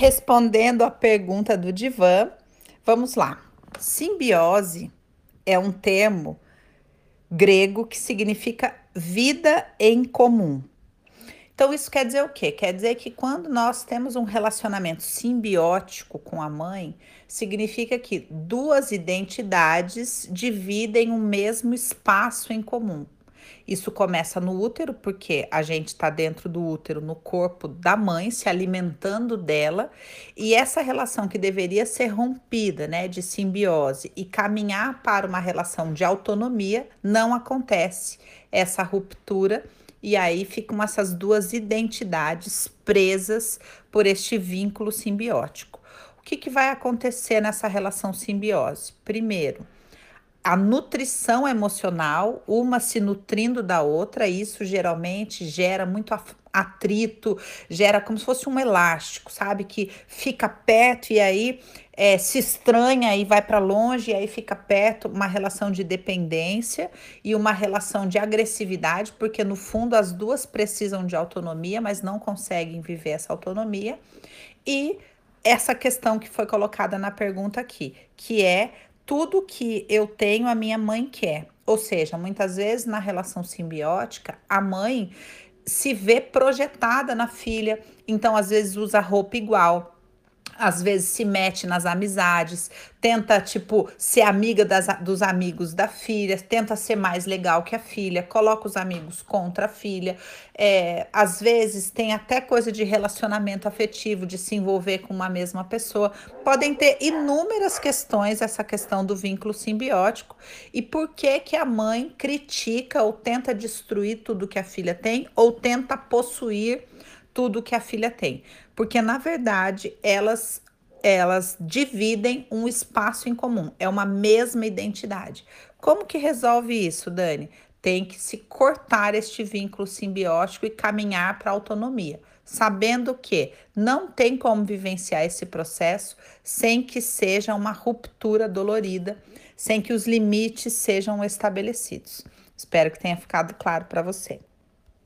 Respondendo à pergunta do divã, vamos lá. Simbiose é um termo grego que significa vida em comum. Então, isso quer dizer o quê? Quer dizer que quando nós temos um relacionamento simbiótico com a mãe, significa que duas identidades dividem um mesmo espaço em comum. Isso começa no útero, porque a gente está dentro do útero, no corpo da mãe, se alimentando dela. E essa relação que deveria ser rompida, né, de simbiose, e caminhar para uma relação de autonomia, não acontece essa ruptura. E aí ficam essas duas identidades presas por este vínculo simbiótico. O que que vai acontecer nessa relação simbiose? Primeiro, a nutrição emocional, uma se nutrindo da outra, isso geralmente gera muito atrito, gera como se fosse um elástico, sabe? Que fica perto e aí se estranha e vai para longe, e aí fica perto, uma relação de dependência e uma relação de agressividade, porque no fundo as duas precisam de autonomia, mas não conseguem viver essa autonomia. E essa questão que foi colocada na pergunta aqui, que é tudo que eu tenho, a minha mãe quer. Ou seja, muitas vezes na relação simbiótica, a mãe se vê projetada na filha, então às vezes usa roupa igual, às vezes se mete nas amizades, tenta, ser amiga dos amigos da filha, tenta ser mais legal que a filha, coloca os amigos contra a filha, às vezes tem até coisa de relacionamento afetivo, de se envolver com uma mesma pessoa. Podem ter inúmeras questões, essa questão do vínculo simbiótico, e por que que a mãe critica ou tenta destruir tudo que a filha tem, ou tenta possuir tudo que a filha tem, porque na verdade elas dividem um espaço em comum, é uma mesma identidade. Como que resolve isso, Dani? Tem que se cortar este vínculo simbiótico e caminhar para a autonomia, sabendo que não tem como vivenciar esse processo sem que seja uma ruptura dolorida, sem que os limites sejam estabelecidos. Espero que tenha ficado claro para você.